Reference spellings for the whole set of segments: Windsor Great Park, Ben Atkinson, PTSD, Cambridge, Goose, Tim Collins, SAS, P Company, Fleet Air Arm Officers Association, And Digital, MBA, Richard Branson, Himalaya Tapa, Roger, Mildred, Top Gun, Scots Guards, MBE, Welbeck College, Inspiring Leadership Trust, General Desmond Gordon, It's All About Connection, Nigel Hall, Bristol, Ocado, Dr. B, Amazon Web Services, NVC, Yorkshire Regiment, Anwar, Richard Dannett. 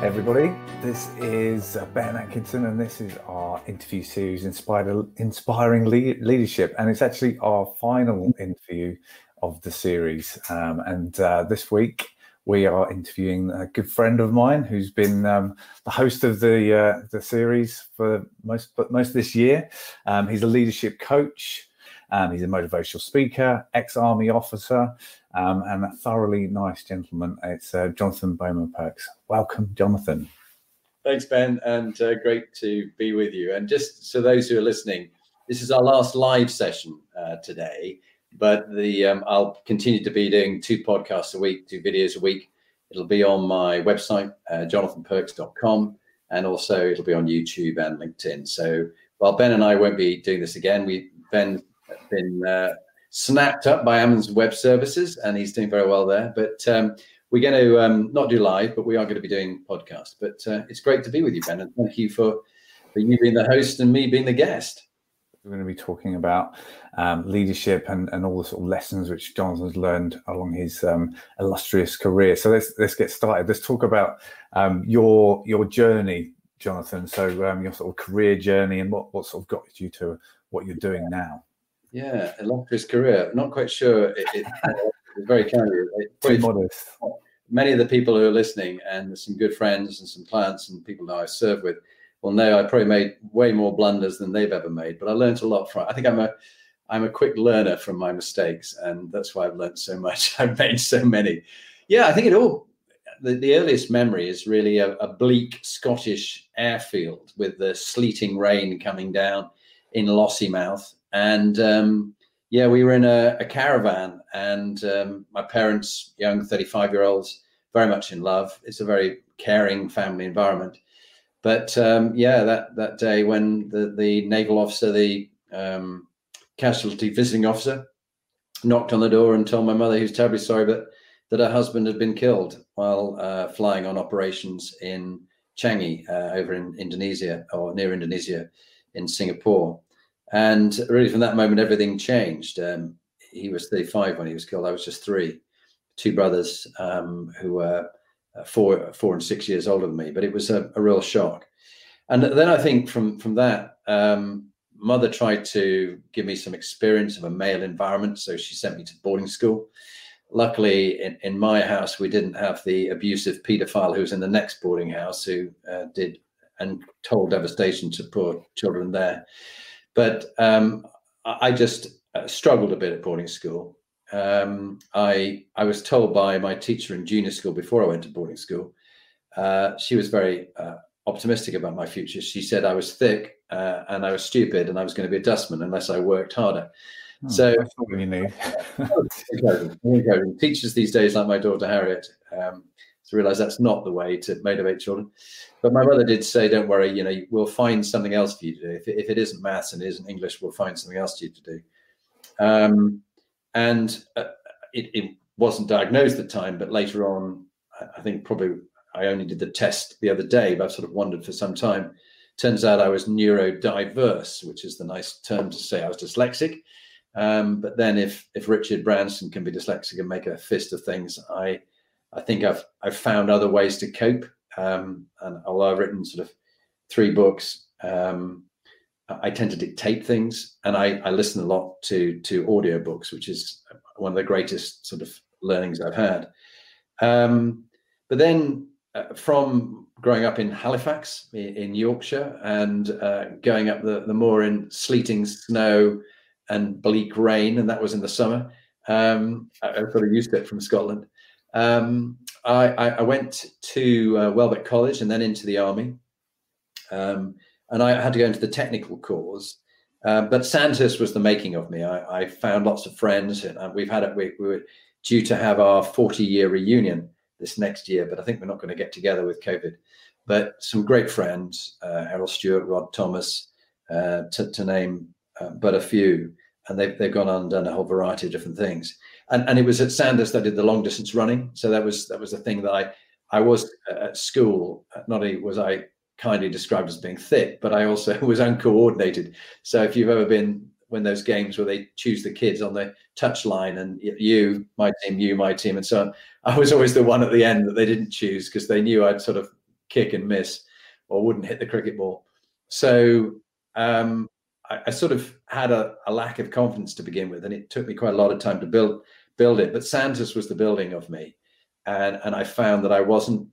Hey everybody, this is Ben Atkinson and this is our interview series, Inspiring Leadership, and it's actually our final interview of the series. This week we are interviewing a good friend of mine who's been the host of the series for most of this year. He's a leadership coach. He's a motivational speaker, ex-army officer, and a thoroughly nice gentleman. It's Jonathan Bowman-Perks. Welcome, Jonathan. Thanks, Ben, and great to be with you. And just so those who are listening, this is our last live session today, but I'll continue to be doing two podcasts a week, two videos a week. It'll be on my website, jonathanperks.com, and also it'll be on YouTube and LinkedIn. So while Ben and I won't be doing this again, Ben been snapped up by Amazon Web Services, and he's doing very well there. But we're going to not do live, but we are going to be doing podcasts. But it's great to be with you, Ben, and thank you for you being the host and me being the guest. We're going to be talking about leadership and all the sort of lessons which Jonathan's learned along his illustrious career. So let's get started. Let's talk about your journey, Jonathan. So your sort of career journey and what sort of got you to what you're doing now. Yeah, illustrious career. Not quite sure. It's very kind of you. Too modest. Many of the people who are listening, and some good friends and some clients and people that I serve with, will know I probably made way more blunders than they've ever made. But I learned a lot from it. I think I'm a quick learner from my mistakes, and that's why I've learned so much. I've made so many. Yeah, I think it all. The earliest memory is really a bleak Scottish airfield with the sleeting rain coming down in Lossiemouth. And we were in a caravan, and my parents, young 35-year-olds, very much in love. It's a very caring family environment. But that day when the naval officer, the casualty visiting officer, knocked on the door and told my mother he was terribly sorry that her husband had been killed while flying on operations in Changi over in Indonesia, or near Indonesia, in Singapore. And really, from that moment, everything changed. He was 35 when he was killed. I was just 3. 2 brothers who were 4 and 6 years older than me. But it was a real shock. And then I think from that, mother tried to give me some experience of a male environment. So she sent me to boarding school. Luckily, in my house, we didn't have the abusive paedophile who was in the next boarding house, who did and told devastation to poor children there. But I just struggled a bit at boarding school. I was told by my teacher in junior school before I went to boarding school, she was very optimistic about my future. She said I was thick and I was stupid and I was going to be a dustman unless I worked harder. Oh, so that's what you need. Teachers these days, like my daughter Harriet, to realize that's not the way to motivate children. But my mother did say, don't worry, we'll find something else for you to do. If it isn't maths and it isn't English, we'll find something else for you to do. It wasn't diagnosed at the time, but later on, I think probably I only did the test the other day, but I've sort of wondered for some time. Turns out I was neurodiverse, which is the nice term to say I was dyslexic. But then if Richard Branson can be dyslexic and make a fist of things, I think I've found other ways to cope. And although I've written sort of 3 books, I tend to dictate things, and I listen a lot to audiobooks, which is one of the greatest sort of learnings I've had. But then from growing up in Halifax in Yorkshire and going up the moor in sleeting snow and bleak rain, and that was in the summer, I sort of used it from Scotland. I went to Welbeck College and then into the army, and I had to go into the technical corps. But Sandhurst was the making of me. I found lots of friends, and we've had it. We were due to have our 40-year reunion this next year, but I think we're not going to get together with COVID. But some great friends, Harold Stewart, Rod Thomas, to name but a few. And they've gone on and done a whole variety of different things. And it was at Sandhurst that I did the long distance running. So that was the thing that I was at school. Not only was I kindly described as being thick, but I also was uncoordinated. So if you've ever been when those games where they choose the kids on the touchline and you, my team, and so on, I was always the one at the end that they didn't choose because they knew I'd sort of kick and miss or wouldn't hit the cricket ball. So I sort of had a lack of confidence to begin with, and it took me quite a lot of time to build it. But Sandhurst was the building of me, and I found that I wasn't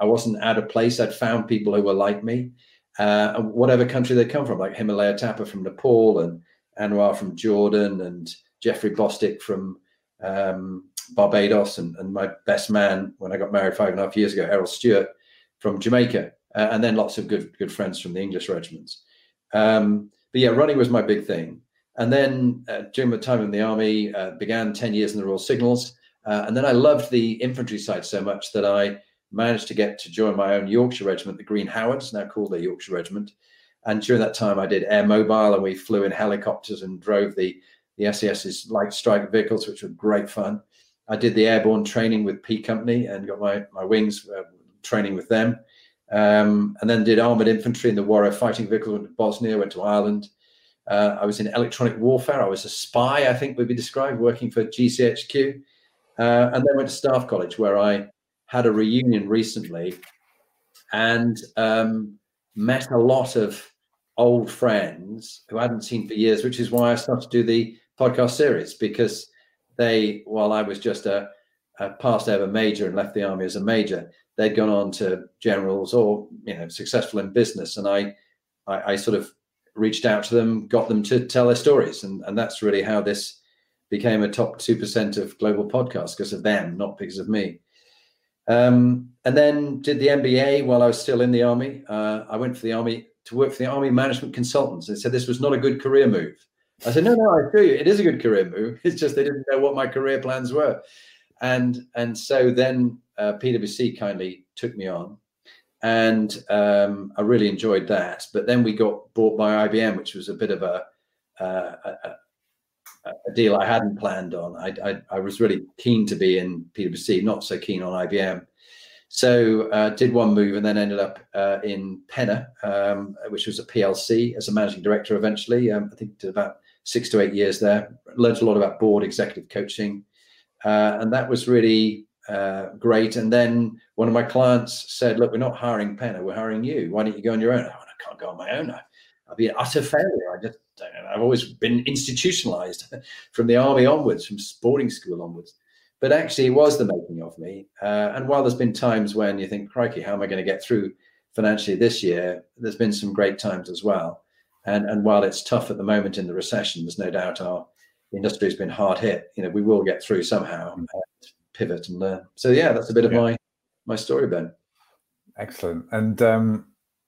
out of place. I'd found people who were like me, whatever country they come from, like Himalaya Tapa from Nepal and Anwar from Jordan and Jeffrey Bostick from Barbados, and my best man when I got married 5.5 years ago, Harold Stewart from Jamaica, and then lots of good friends from the English regiments. But yeah, running was my big thing. And then during my time in the army, began 10 years in the Royal Signals. And then I loved the infantry side so much that I managed to get to join my own Yorkshire Regiment, the Green Howards, now called the Yorkshire Regiment. And during that time, I did air mobile, and we flew in helicopters and drove the SES's light strike vehicles, which were great fun. I did the airborne training with P Company and got my wings training with them. And then did armoured infantry in the Warrior fighting vehicle, went to Bosnia, went to Ireland. I was in electronic warfare. I was a spy, I think would be described, working for GCHQ. And then went to Staff College, where I had a reunion recently and met a lot of old friends who I hadn't seen for years, which is why I started to do the podcast series, because they, while I was just a past ever major and left the army as a major, they'd gone on to generals or, you know, successful in business. And I sort of reached out to them, got them to tell their stories. And that's really how this became a top 2% of global podcasts, because of them, not because of me. And then did the MBA while I was still in the army. I went for the army to work for the Army Management Consultants. They said this was not a good career move. I said, no, I assure you, it is a good career move. It's just they didn't know what my career plans were. And so then PwC kindly took me on, and I really enjoyed that. But then we got bought by IBM, which was a bit of a deal I hadn't planned on. I was really keen to be in PwC, not so keen on IBM. So did one move and then ended up in Penna, which was a PLC, as a managing director eventually. I think did about 6 to 8 years there. Learned a lot about board executive coaching. And that was really great. And then one of my clients said, look, we're not hiring Penna, we're hiring you. Why don't you go on your own? Oh, I can't go on my own. I'd be an utter failure. I just don't know. I've always been institutionalized from the army onwards, from boarding school onwards. But actually, it was the making of me. And while there's been times when you think, crikey, how am I going to get through financially this year? There's been some great times as well. And while it's tough at the moment in the recession, there's no doubt our industry has been hard hit. You know, we will get through somehow, and pivot and learn. So yeah, that's a bit of my story, Ben. Excellent. And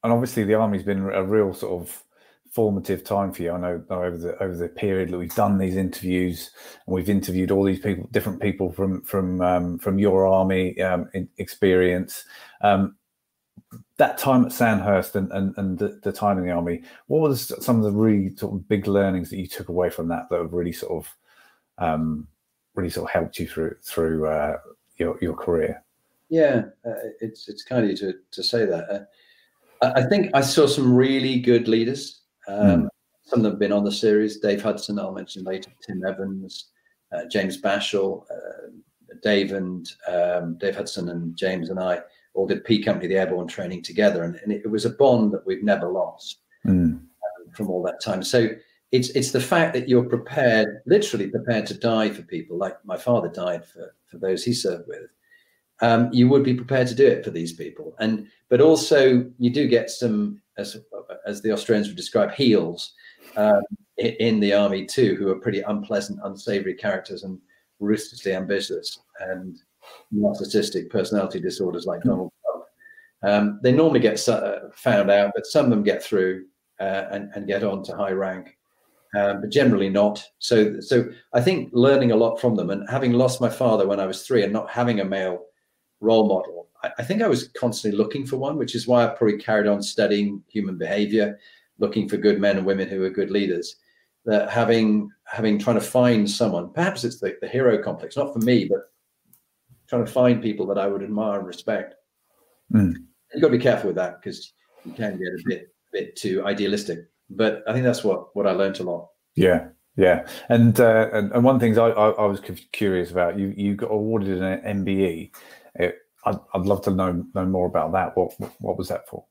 obviously the army's been a real sort of formative time for you. I know over the period that we've done these interviews, and we've interviewed all these people, different people from your army experience. That time at Sandhurst and the time in the army, what was some of the really sort of big learnings that you took away from that have really sort of helped you through your career? Yeah, it's kind of you to say that. I think I saw some really good leaders. Some of them have been on the series. Dave Hudson, I'll mention later, Tim Evans, James Bashall, Dave Hudson and James and I all did P Company, the airborne training together. And it was a bond that we've never lost from all that time. So it's the fact that you're prepared, literally prepared to die for people, like my father died for those he served with. You would be prepared to do it for these people. But also you do get some, as the Australians would describe, heels in the army too, who are pretty unpleasant, unsavory characters and ruthlessly ambitious and narcissistic personality disorders like Donald Trump. They normally get found out, but some of them get through and get on to high rank. but generally not. So I think learning a lot from them, and having lost my father when I was 3 and not having a male role model, I think I was constantly looking for one, which is why I probably carried on studying human behavior, looking for good men and women who are good leaders. That trying to find someone, perhaps it's the hero complex, not for me, but trying to find people that I would admire and respect. Mm. You've got to be careful with that, because you can get a bit too idealistic. But I think that's what I learned a lot. Yeah, yeah. And one of the things I was curious about, you got awarded an MBE. I'd love to know more about that. What was that for?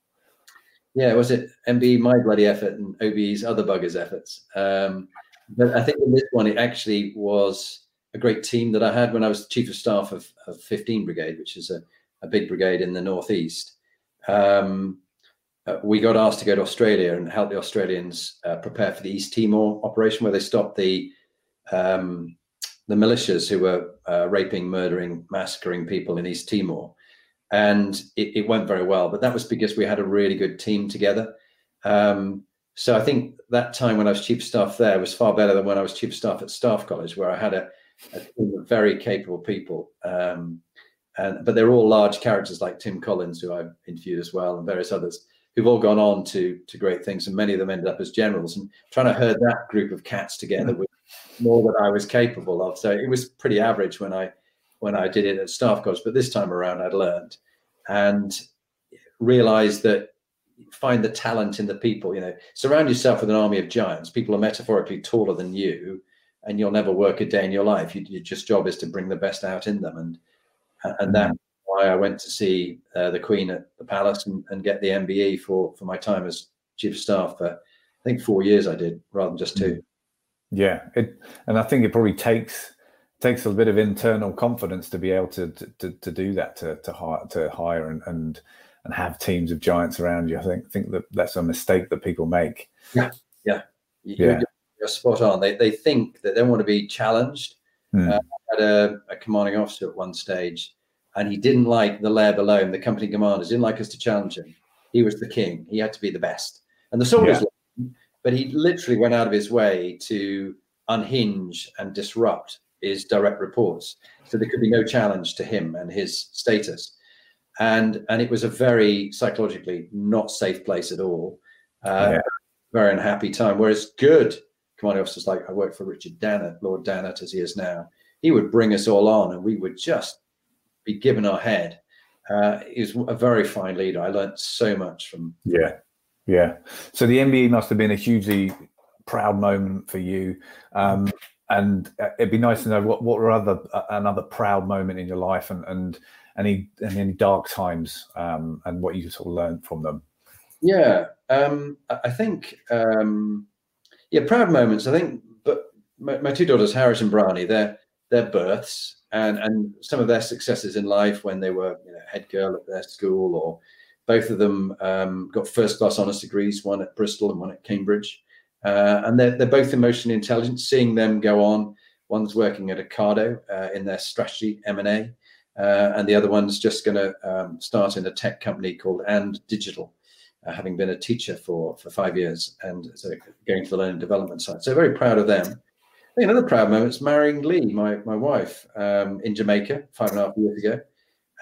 Yeah, was it MBE, my bloody effort, and OBE's, other buggers' efforts? But I think in this one, it actually was a great team that I had when I was chief of staff of 15 Brigade, which is a big brigade in the northeast. We got asked to go to Australia and help the Australians prepare for the East Timor operation, where they stopped the militias who were raping, murdering, massacring people in East Timor. And it went very well, but that was because we had a really good team together. So I think that time when I was chief of staff there was far better than when I was chief of staff at Staff College, where I had a team of very capable people. But they're all large characters like Tim Collins, who I've interviewed as well, and various others, who've all gone on to great things, and many of them ended up as generals. And trying to herd that group of cats together with more than I was capable of. So it was pretty average when I did it at Staff College, but this time around I'd learned and realized that find the talent in the people. You know, surround yourself with an army of giants. People are metaphorically taller than you, and you'll never work a day in your life. Your just job is to bring the best out in them, and that's why I went to see the Queen at the Palace and get the MBE for my time as Chief of Staff for, I think, 4 years I did, rather than just 2. Yeah, and I think it probably takes a bit of internal confidence to be able to do that, to hire and have teams of giants around you. I think that's a mistake that people make. You're spot on. They think that they want to be challenged. I had a commanding officer at one stage, and he didn't like the layer below him. The company commanders didn't like us to challenge him. He was the king. He had to be the best. And the soldiers loved him, but he literally went out of his way to unhinge and disrupt his direct reports. So there could be no challenge to him and his status. And it was a very psychologically not safe place at all. Very unhappy time. Whereas good commanding officers, like I worked for Richard Dannett, Lord Dannett as he is now, he would bring us all on and we would just be given our head. He was a very fine leader. I learned so much from him. Yeah. So the MBE must have been a hugely proud moment for you. And it'd be nice to know what were another proud moment in your life and any dark times and what you sort of learned from them. I think proud moments. I think, but my 2 daughters, Harriet and Bryony, their births and some of their successes in life when they were head girl at their school, or both of them got first class honours degrees, one at Bristol and one at Cambridge. And they're both emotionally intelligent. Seeing them go on, one's working at Ocado in their strategy M&A, and the other one's just going to start in a tech company called And Digital, having been a teacher for 5 years, and so going to the learning development side. So very proud of them. I think another proud moment is marrying Lee, my wife, in Jamaica 5.5 years ago,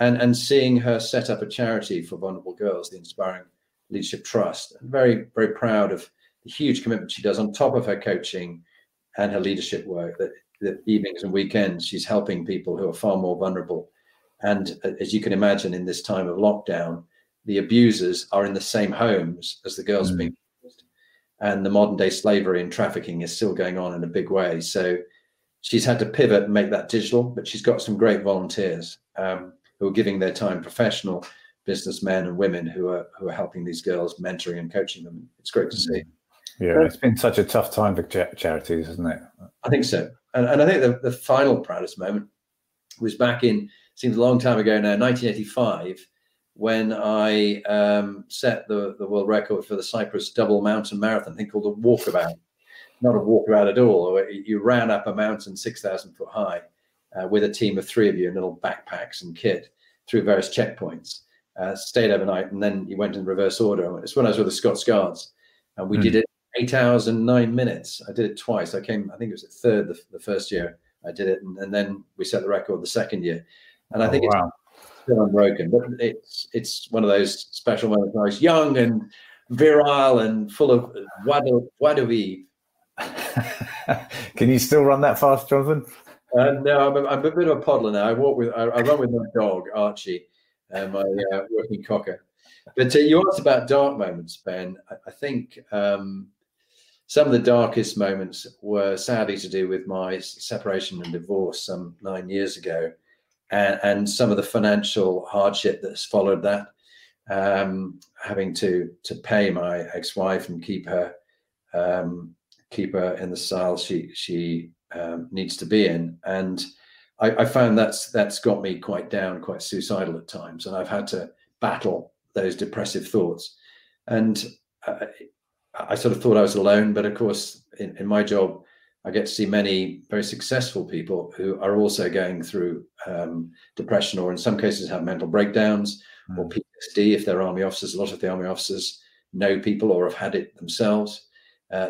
and seeing her set up a charity for vulnerable girls, the Inspiring Leadership Trust. And very, very proud of the huge commitment she does on top of her coaching and her leadership work, that evenings and weekends she's helping people who are far more vulnerable. And as you can imagine, in this time of lockdown, the abusers are in the same homes as the girls being abused, and the modern day slavery and trafficking is still going on in a big way. So she's had to pivot and make that digital, but she's got some great volunteers who are giving their time, professional businessmen and women who are helping these girls, mentoring and coaching them. It's great to see. Yeah, it's been such a tough time for charities, isn't it? I think so. And I think the final proudest moment was back in, seems a long time ago now, 1985, when I set the world record for the Cyprus Double Mountain Marathon, a thing called a walkabout. Not a walkabout at all. You ran up a mountain 6,000 foot high with a team of 3 of you in little backpacks and kit through various checkpoints, stayed overnight, and then you went in reverse order. It's when I was with the Scots Guards, and we did it. 8 hours and 9 minutes. I did it twice. I came, I think it was at third the first year I did it, and then we set the record the second year. And I think it's still unbroken, but it's one of those special moments. I was young and virile and full of wadawi. Can you still run that fast, Jonathan? No, I'm a bit of a toddler now. I run with my dog Archie, my working cocker. But you asked about dark moments, Ben. I think some of the darkest moments were sadly to do with my separation and divorce some 9 years ago, and some of the financial hardship that's followed that, having to pay my ex-wife and keep her in the style she needs to be in. And I found that's got me quite down, quite suicidal at times, and I've had to battle those depressive thoughts. And I sort of thought I was alone, but of course in my job I get to see many very successful people who are also going through depression, or in some cases have mental breakdowns or PTSD if they're army officers. A lot of the army officers know people or have had it themselves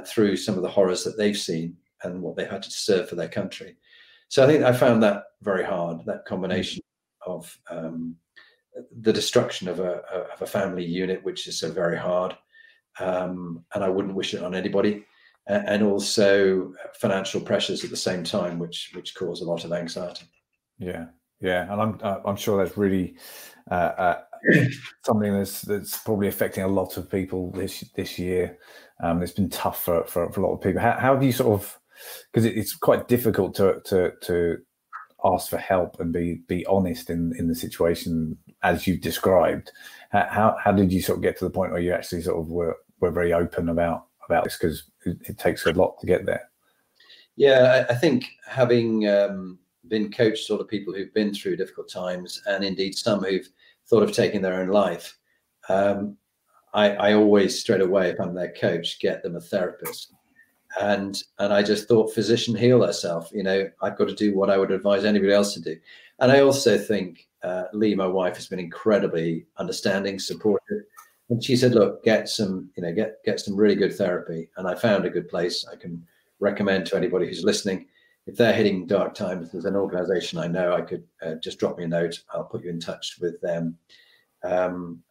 through some of the horrors that they've seen and what they had to serve for their country. So I think I found that very hard, that combination of the destruction of a family unit, which is so very hard, and I wouldn't wish it on anybody, and also financial pressures at the same time, which cause a lot of anxiety. Yeah, and I'm sure that's really something that's probably affecting a lot of people this year. It's been tough for a lot of people. How have you sort of, because it's quite difficult to ask for help and be honest in the situation as you've described. How did you sort of get to the point where you actually sort of were very open about this? Because it takes a lot to get there. Yeah, I think having been coached sort of people who've been through difficult times, and indeed some who've thought of taking their own life, I always straight away, if I'm their coach, get them a therapist. And I just thought, physician, heal herself. You know, I've got to do what I would advise anybody else to do. And I also think Lee, my wife, has been incredibly understanding, supportive. And she said, look, get some really good therapy. And I found a good place I can recommend to anybody who's listening. If they're hitting dark times, there's an organization I know I could just drop me a note. I'll put you in touch with them. And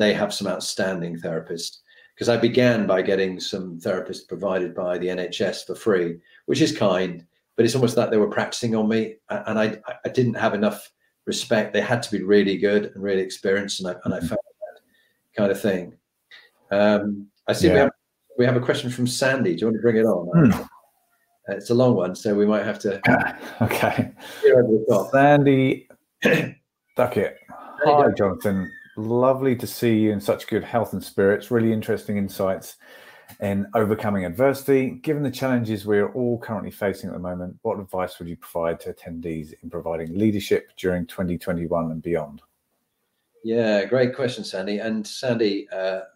they have some outstanding therapists. Because I began by getting some therapists provided by the NHS for free, which is kind, but it's almost like they were practicing on me, and I didn't have enough respect. They had to be really good and really experienced, and I found that kind of thing. I see we have a question from Sandy. Do you want to bring it on? It's a long one, so we might have to. Okay. Sandy Duckett. Hi, Jonathan. Lovely to see you in such good health and spirits. Really interesting insights in overcoming adversity. Given the challenges we are all currently facing at the moment, what advice would you provide to attendees in providing leadership during 2021 and beyond? Yeah, great question, Sandy. And Sandy,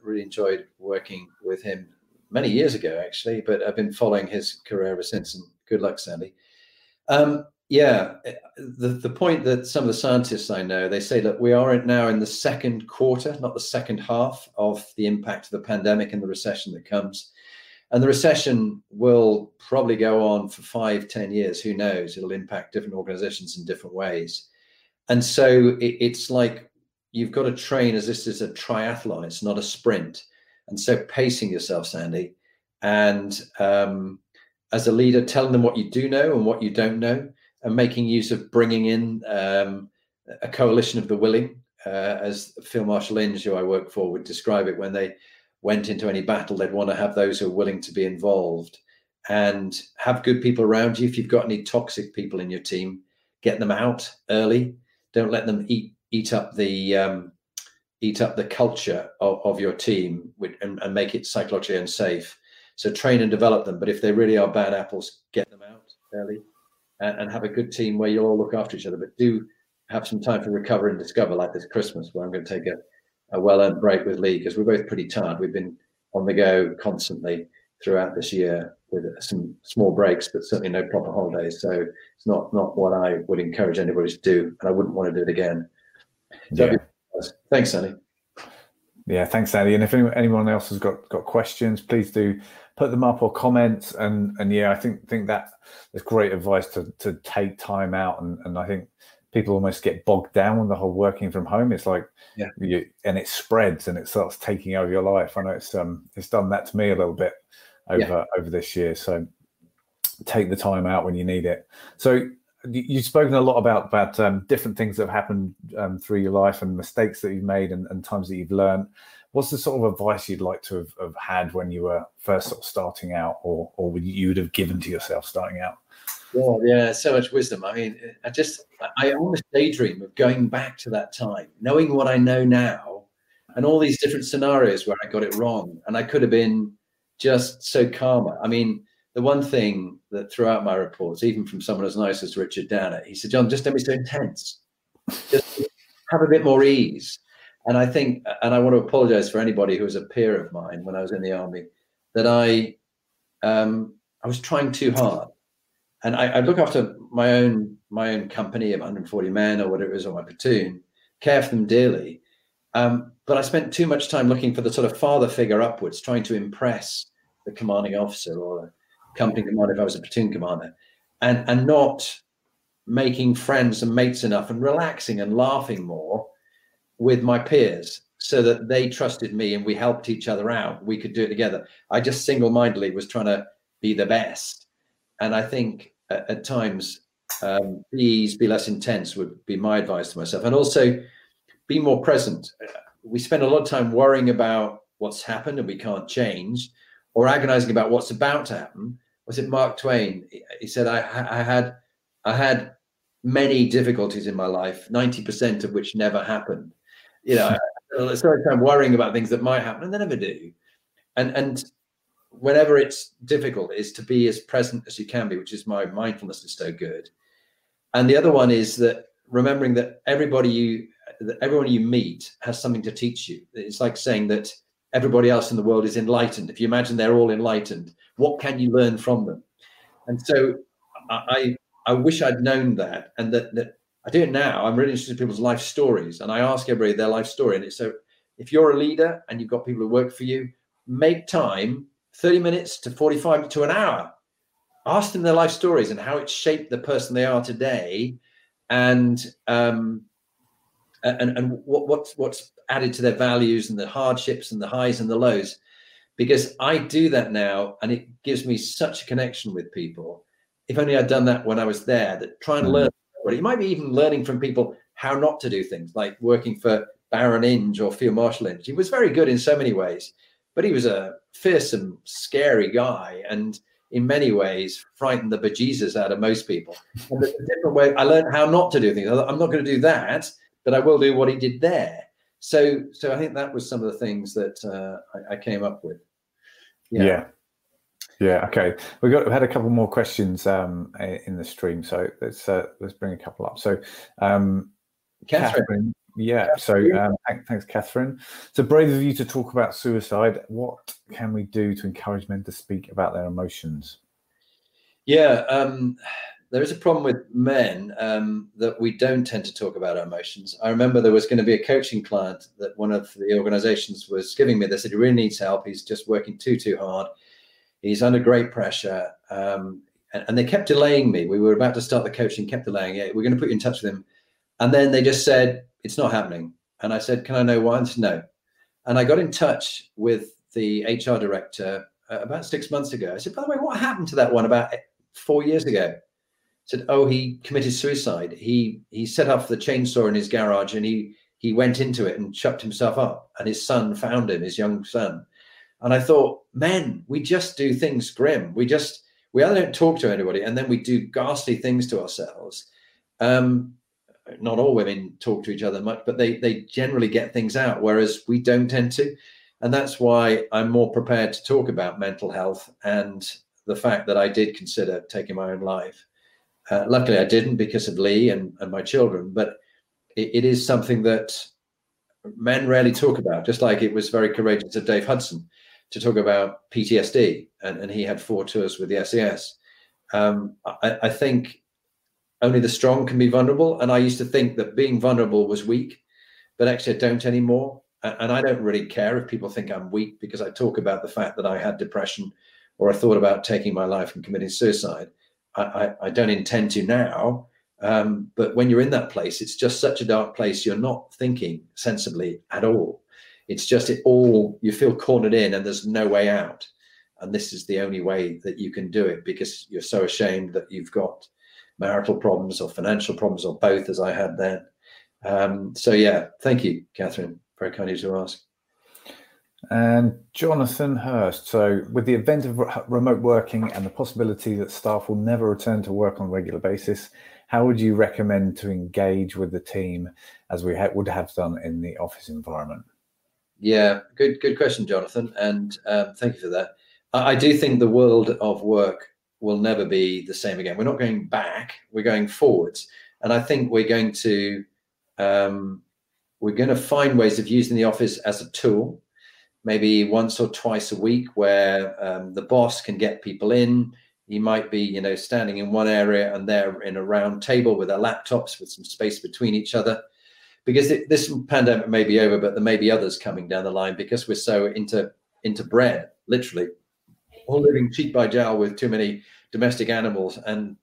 really enjoyed working with him many years ago, actually, but I've been following his career ever since. And good luck, Sandy. Yeah, the point that some of the scientists I know, they say that we are now in the second quarter, not the second half, of the impact of the pandemic and the recession that comes. And the recession will probably go on for 5-10 years. Who knows? It'll impact different organizations in different ways. And so it's like you've got to train as this is a triathlon. It's not a sprint. And so pacing yourself, Sandy, and as a leader, telling them what you do know and what you don't know, and making use of bringing in a coalition of the willing, as Field Marshal Inge, who I work for, would describe it. When they went into any battle, they'd want to have those who are willing to be involved, and have good people around you. If you've got any toxic people in your team, get them out early. Don't let them eat up the culture of your team and make it psychologically unsafe. So train and develop them. But if they really are bad apples, get them out early. And have a good team where you all look after each other, but do have some time to recover and discover, like this Christmas, where I'm going to take a well-earned break with Lee, because we're both pretty tired. We've been on the go constantly throughout this year with some small breaks, but certainly no proper holidays. So it's not what I would encourage anybody to do, and I wouldn't want to do it again. So thanks, Sandy. Yeah, thanks, Sandy. And if anyone else has got questions, please do put them up or comments. And yeah, I think that is great advice to take time out. And I think people almost get bogged down with the whole working from home. It's like, yeah, and it spreads and it starts taking over your life. I know it's done that to me a little bit over this year. So take the time out when you need it. So you've spoken a lot about different things that have happened through your life and mistakes that you've made and times that you've learned. What's the sort of advice you'd like to have had when you were first sort of starting out, or you would have given to yourself starting out? Well, yeah, so much wisdom. I mean, I almost daydream of going back to that time, knowing what I know now and all these different scenarios where I got it wrong. And I could have been just so calmer. I mean, the one thing that throughout my reports, even from someone as nice as Richard Danner, he said, John, just don't be so intense. Just have a bit more ease. And I think, and I want to apologize for anybody who was a peer of mine when I was in the army, that I was trying too hard. And I look after my own company of 140 men or whatever it is on my platoon, care for them dearly. But I spent too much time looking for the sort of father figure upwards, trying to impress the commanding officer or the company commander if I was a platoon commander, and not making friends and mates enough and relaxing and laughing more with my peers so that they trusted me and we helped each other out. We could do it together. I just single-mindedly was trying to be the best. And I think at times, please be less intense would be my advice to myself. And also be more present. We spend a lot of time worrying about what's happened and we can't change, or agonizing about what's about to happen. Was it Mark Twain? He said, I had many difficulties in my life, 90% of which never happened. You know, I spend time worrying about things that might happen and they never do. And whenever it's difficult, is to be as present as you can be, which is my mindfulness is so good. And the other one is that remembering that everyone you meet has something to teach you. It's like saying that everybody else in the world is enlightened. If you imagine they're all enlightened, what can you learn from them? And so I wish I'd known that, and that I do it now. I'm really interested in people's life stories, and I ask everybody their life story. And it's so if you're a leader and you've got people who work for you, make time. 30 minutes to 45 to an hour. Ask them their life stories and how it shaped the person they are today, and what's added to their values and the hardships and the highs and the lows. Because I do that now, and it gives me such a connection with people. If only I'd done that when I was there. That trying to learn. You might be even learning from people how not to do things, like working for Baron Inge or Field Marshal Inge. He was very good in so many ways. But he was a fearsome, scary guy, and in many ways frightened the bejesus out of most people. And there's a different way. I learned how not to do things. I'm not going to do that, but I will do what he did there. So I think that was some of the things that I came up with. Yeah. Okay, we had a couple more questions in the stream, so let's bring a couple up. So, Catherine. Yeah. So thanks, Catherine. So brave of you to talk about suicide. What can we do to encourage men to speak about their emotions? Yeah, there is a problem with men that we don't tend to talk about our emotions. I remember there was going to be a coaching client that one of the organizations was giving me. They said, he really needs help. He's just working too hard. He's under great pressure. And they kept delaying me. We were about to start the coaching, kept delaying it. We're going to put you in touch with him. And then they just said, it's not happening. And I said, can I know why? And she said, no. And I got in touch with the HR director about 6 months ago. I said, by the way, what happened to that one about 4 years ago? I said, oh, he committed suicide. He set off the chainsaw in his garage and he went into it and chucked himself up. And his son found him, his young son. And I thought, men, we just do things grim. We either don't talk to anybody and then we do ghastly things to ourselves. Not all women talk to each other much, but they generally get things out, whereas we don't tend to. And that's why I'm more prepared to talk about mental health and the fact that I did consider taking my own life. Luckily, I didn't because of Lee and my children, but it is something that men rarely talk about, just like it was very courageous of Dave Hudson to talk about PTSD, and he had 4 tours with the SES. I think only the strong can be vulnerable. And I used to think that being vulnerable was weak, but actually I don't anymore. And I don't really care if people think I'm weak because I talk about the fact that I had depression or I thought about taking my life and committing suicide. I don't intend to now, but when you're in that place, it's just such a dark place. You're not thinking sensibly at all. It's just you feel cornered in and there's no way out. And this is the only way that you can do it, because you're so ashamed that you've got marital problems or financial problems or both, as I had then. So yeah, thank you, Catherine. Very kind of you to ask. And Jonathan Hurst. So with the advent of remote working and the possibility that staff will never return to work on a regular basis, how would you recommend to engage with the team as we would have done in the office environment? Yeah, good question, Jonathan. And thank you for that. I do think the world of work will never be the same again. We're not going back, we're going forwards. And I think we're going to find ways of using the office as a tool, maybe once or twice a week, where the boss can get people in. He might be, standing in one area and they're in a round table with their laptops with some space between each other, because this pandemic may be over, but there may be others coming down the line, because we're so interbred, literally, all living cheek by jowl with too many domestic animals and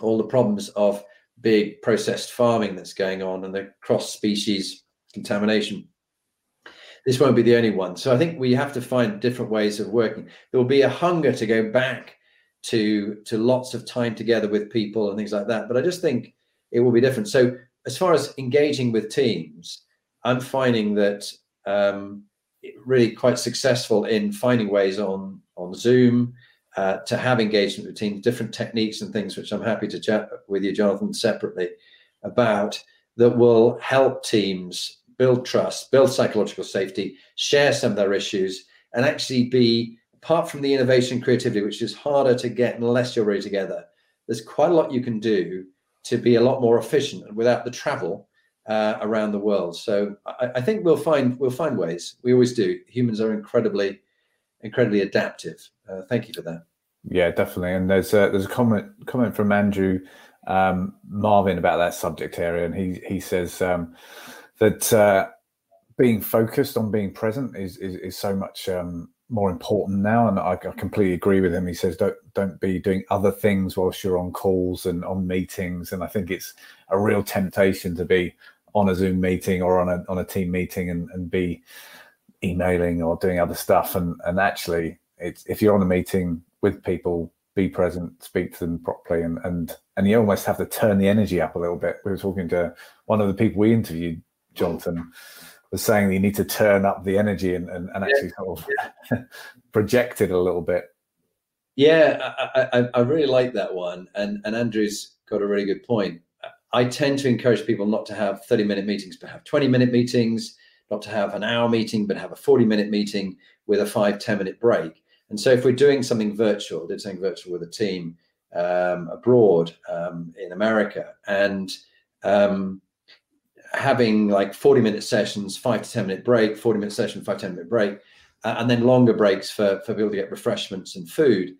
all the problems of big processed farming that's going on and the cross-species contamination. This won't be the only one. So I think we have to find different ways of working. There will be a hunger to go back to lots of time together with people and things like that. But I just think it will be different. So as far as engaging with teams, I'm finding that really quite successful in finding ways on Zoom to have engagement with teams, different techniques and things, which I'm happy to chat with you, Jonathan, separately about, that will help teams build trust, build psychological safety, share some of their issues, and actually be, apart from the innovation creativity, which is harder to get unless you're really together, there's quite a lot you can do to be a lot more efficient and without the travel around the world. So I think we'll find ways. We always do. Humans are incredibly adaptive. Thank you for that. Yeah, definitely. And there's a comment from Andrew Marvin about that subject area, and he says that being focused on being present is so much more important now, and I completely agree with him. He says don't be doing other things whilst you're on calls and on meetings, and I think it's a real temptation to be on a Zoom meeting or on a team meeting and be emailing or doing other stuff, and actually it's, if you're on a meeting with people, be present, speak to them properly, and you almost have to turn the energy up a little bit. We were talking to one of the people we interviewed, Jonathan, was saying that you need to turn up the energy and actually project it a little bit. Yeah, I really like that one. And Andrew's got a really good point. I tend to encourage people not to have 30-minute meetings, but have 20-minute meetings, not to have an hour meeting, but have a 40-minute meeting with a 5-10-minute break. And so if we're doing something virtual with a team abroad in America, and having like 40-minute sessions, 5 to 10 minute break, 40-minute session, 5 to 10 minute break, and then longer breaks for people to get refreshments and food,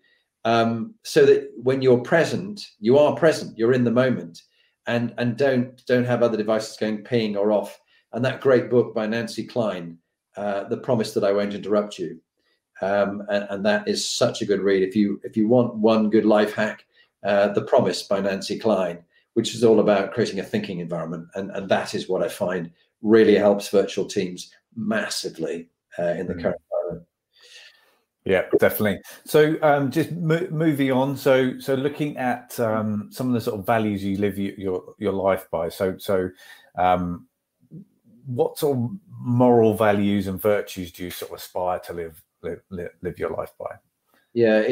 so that when you're present, you are present, you're in the moment, and don't have other devices going ping or off. And that great book by Nancy Kline, The Promise That I Won't Interrupt You, and that is such a good read. If you want one good life hack, The Promise by Nancy Kline, which is all about creating a thinking environment. And that is what I find really helps virtual teams massively in the current environment. Yeah, definitely. So just moving on. So looking at some of the sort of values you live your life by. So what sort of moral values and virtues do you sort of aspire to live your life by? Yeah,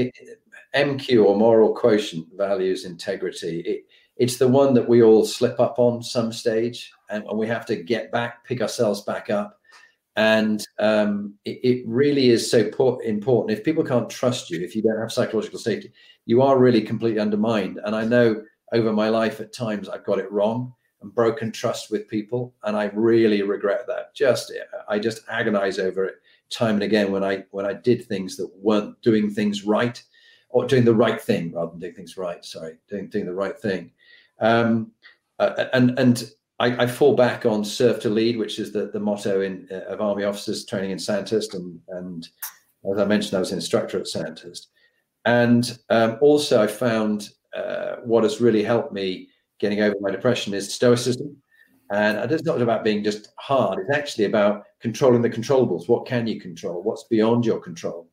MQ, or moral quotient values, integrity. It's the one that we all slip up on some stage, and we have to pick ourselves back up. And it really is so important. If people can't trust you, if you don't have psychological safety, you are really completely undermined. And I know over my life at times I've got it wrong and broken trust with people, and I really regret that. I just agonize over it time and again when I did things that weren't doing things right, or doing the right thing rather than doing things right. Sorry, doing the right thing. And I fall back on serve to lead, which is the motto of army officers training in Sandhurst. And as I mentioned, I was an instructor at Sandhurst. And also I found what has really helped me getting over my depression is stoicism. And it's not about being just hard. It's actually about controlling the controllables. What can you control? What's beyond your control?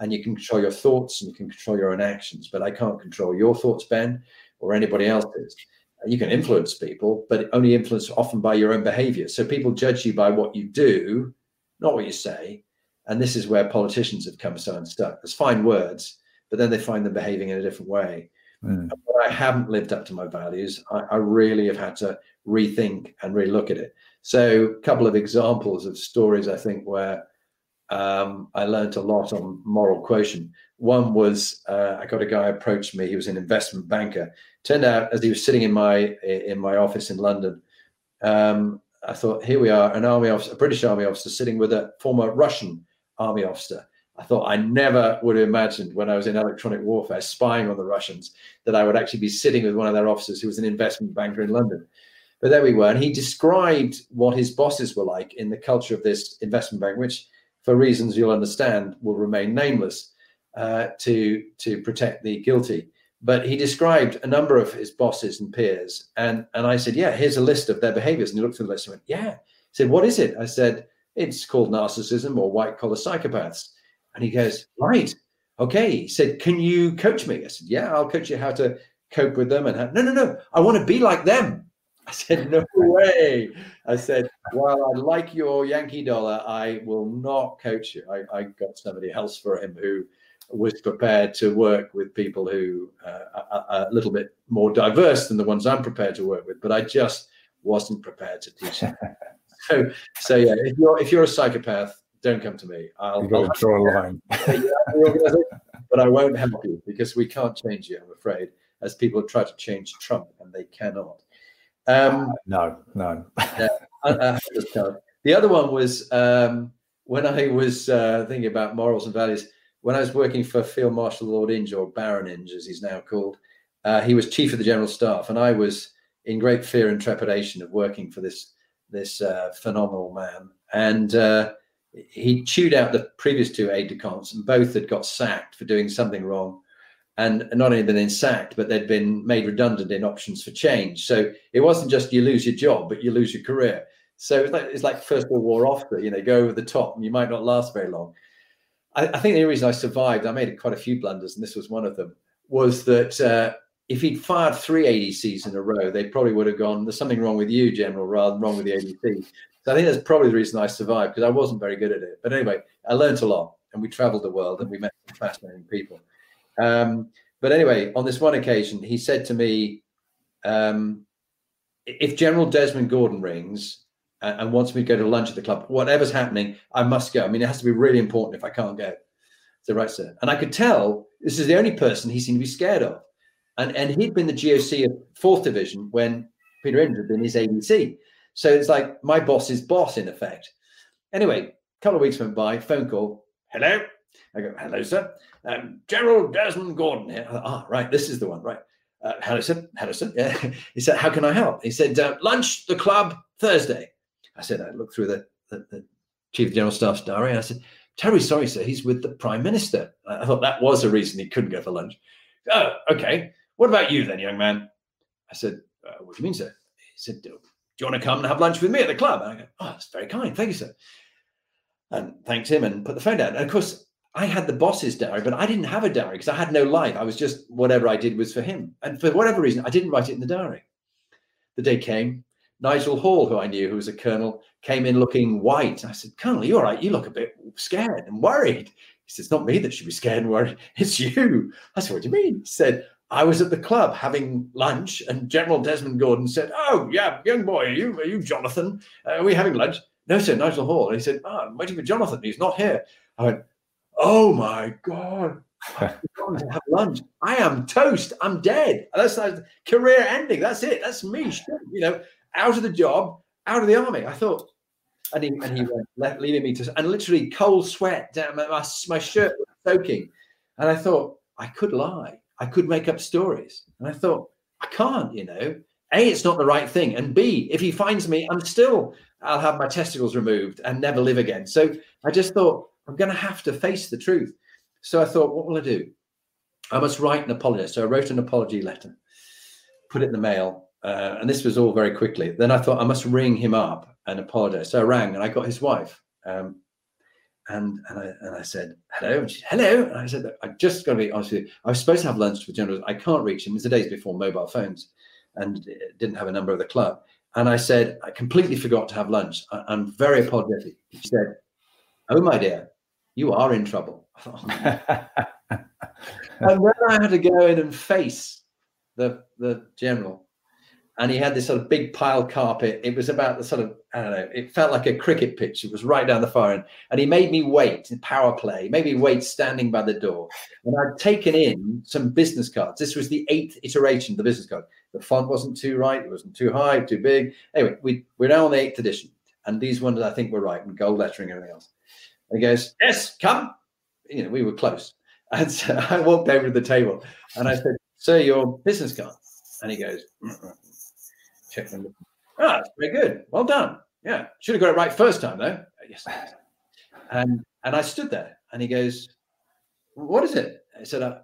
And you can control your thoughts and you can control your own actions. But I can't control your thoughts, Ben, or anybody else's. You can influence people, but only influence often by your own behavior. So people judge you by what you do, not what you say. And this is where politicians have come so unstuck. There's fine words, but then they find them behaving in a different way. Mm. When I haven't lived up to my values, I really have had to rethink and relook at it. So a couple of examples of stories, I think, where I learned a lot on moral quotient. One was I got a guy approached me. He was an investment banker. Turned out, as he was sitting in my office in London, I thought, here we are, an army officer, a British army officer, sitting with a former Russian army officer. I thought I never would have imagined when I was in electronic warfare spying on the Russians that I would actually be sitting with one of their officers who was an investment banker in London. But there we were. And he described what his bosses were like in the culture of this investment bank, which, for reasons you'll understand, will remain nameless to protect the guilty. But he described a number of his bosses and peers. And I said, yeah, here's a list of their behaviors. And he looked through the list and went, yeah. He said, what is it? I said, it's called narcissism or white-collar psychopaths. And he goes, right, okay. He said, can you coach me? I said, yeah, I'll coach you how to cope with them. And how... No, I want to be like them. I said, no way. I said, while I like your Yankee dollar, I will not coach you. I got somebody else for him who was prepared to work with people who are a little bit more diverse than the ones I'm prepared to work with, but I just wasn't prepared to teach them. So yeah, if you're a psychopath, don't come to me. I'll draw a line. But I won't help you because we can't change you, I'm afraid, as people try to change Trump and they cannot. No. The other one was when I was thinking about morals and values, when I was working for Field Marshal Lord Inge, or Baron Inge, as he's now called, he was Chief of the General Staff. And I was in great fear and trepidation of working for this phenomenal man. And he chewed out the previous two aides-de-camps, and both had got sacked for doing something wrong. And not only been sacked, but they'd been made redundant in options for change. So it wasn't just you lose your job, but you lose your career. So it's like First World War officer, go over the top and you might not last very long. I think the only reason I survived, I made quite a few blunders, and this was one of them, was that if he'd fired three ADCs in a row, they probably would have gone, there's something wrong with you, General, rather than wrong with the ADC. So I think that's probably the reason I survived, because I wasn't very good at it. But anyway, I learned a lot, and we traveled the world, and we met some fascinating people. But anyway, on this one occasion, he said to me, if General Desmond Gordon rings and wants me to go to lunch at the club, whatever's happening, I must go. I mean, it has to be really important if I can't go. So, right, sir. And I could tell this is the only person he seemed to be scared of. And he'd been the GOC of 4th Division when Peter Inge had been his ADC. So it's like my boss's boss, in effect. Anyway, a couple of weeks went by, phone call. Hello. I go, hello, sir. General Desmond Gordon here. Right. This is the one. Right. Hello, sir. Yeah. He said, how can I help? He said, lunch, the club, Thursday. I said, I looked through the Chief of General Staff's diary. And I said, terribly sorry, sir. He's with the Prime Minister. I thought that was a reason he couldn't go for lunch. Oh, okay. What about you then, young man? I said, what do you mean, sir? He said, do you want to come and have lunch with me at the club? And I go, oh, that's very kind. Thank you, sir. And thanked him and put the phone down. And of course, I had the boss's diary, but I didn't have a diary because I had no life. I was just, whatever I did was for him. And for whatever reason, I didn't write it in the diary. The day came. Nigel Hall, who I knew, who was a colonel, came in looking white. I said, Colonel, you're all right. You look a bit scared and worried. He said, it's not me that should be scared and worried. It's you. I said, what do you mean? He said, I was at the club having lunch, and General Desmond Gordon said, oh, yeah, young boy, are you Jonathan? Are we having lunch? No, sir, Nigel Hall. And he said, oh, I'm waiting for Jonathan. He's not here. I went, oh, my God. I'm going to have lunch. I am toast. I'm dead. That's like career ending. That's it. That's me. Out of the job, out of the army. I thought, and he went, leaving me to, and literally cold sweat down my shirt was soaking. And I thought, I could lie. I could make up stories. And I thought, I can't, A, it's not the right thing. And B, if he finds me, I'll have my testicles removed and never live again. So I just thought, I'm going to have to face the truth. So I thought, what will I do? I must write an apology. So I wrote an apology letter, put it in the mail. And this was all very quickly. Then I thought I must ring him up and apologize. So I rang and I got his wife. And I said, hello. And she said, hello. And I said, I'm just going to be honest with you. I was supposed to have lunch with General. I can't reach him. It was the days before mobile phones and didn't have a number of the club. And I said, I completely forgot to have lunch. I'm very apologetic. She said, oh, my dear, you are in trouble. And then I had to go in and face the General. And he had this sort of big pile carpet. It was about the sort of, I don't know, it felt like a cricket pitch. It was right down the far end. And he made me wait in power play, made me wait standing by the door. And I'd taken in some business cards. This was the 8th iteration of the business card. The font wasn't too right. It wasn't too high, too big. Anyway, we're now on the 8th edition. And these ones, I think, were right, and gold lettering and everything else. And he goes, yes, come. You know, we were close. And so I walked over to the table. And I said, sir, your business card. And he goes, mm-mm. Check them. Ah, that's very good. Well done. Yeah. Should have got it right first time, though. Yes. And I stood there and he goes, what is it? I said,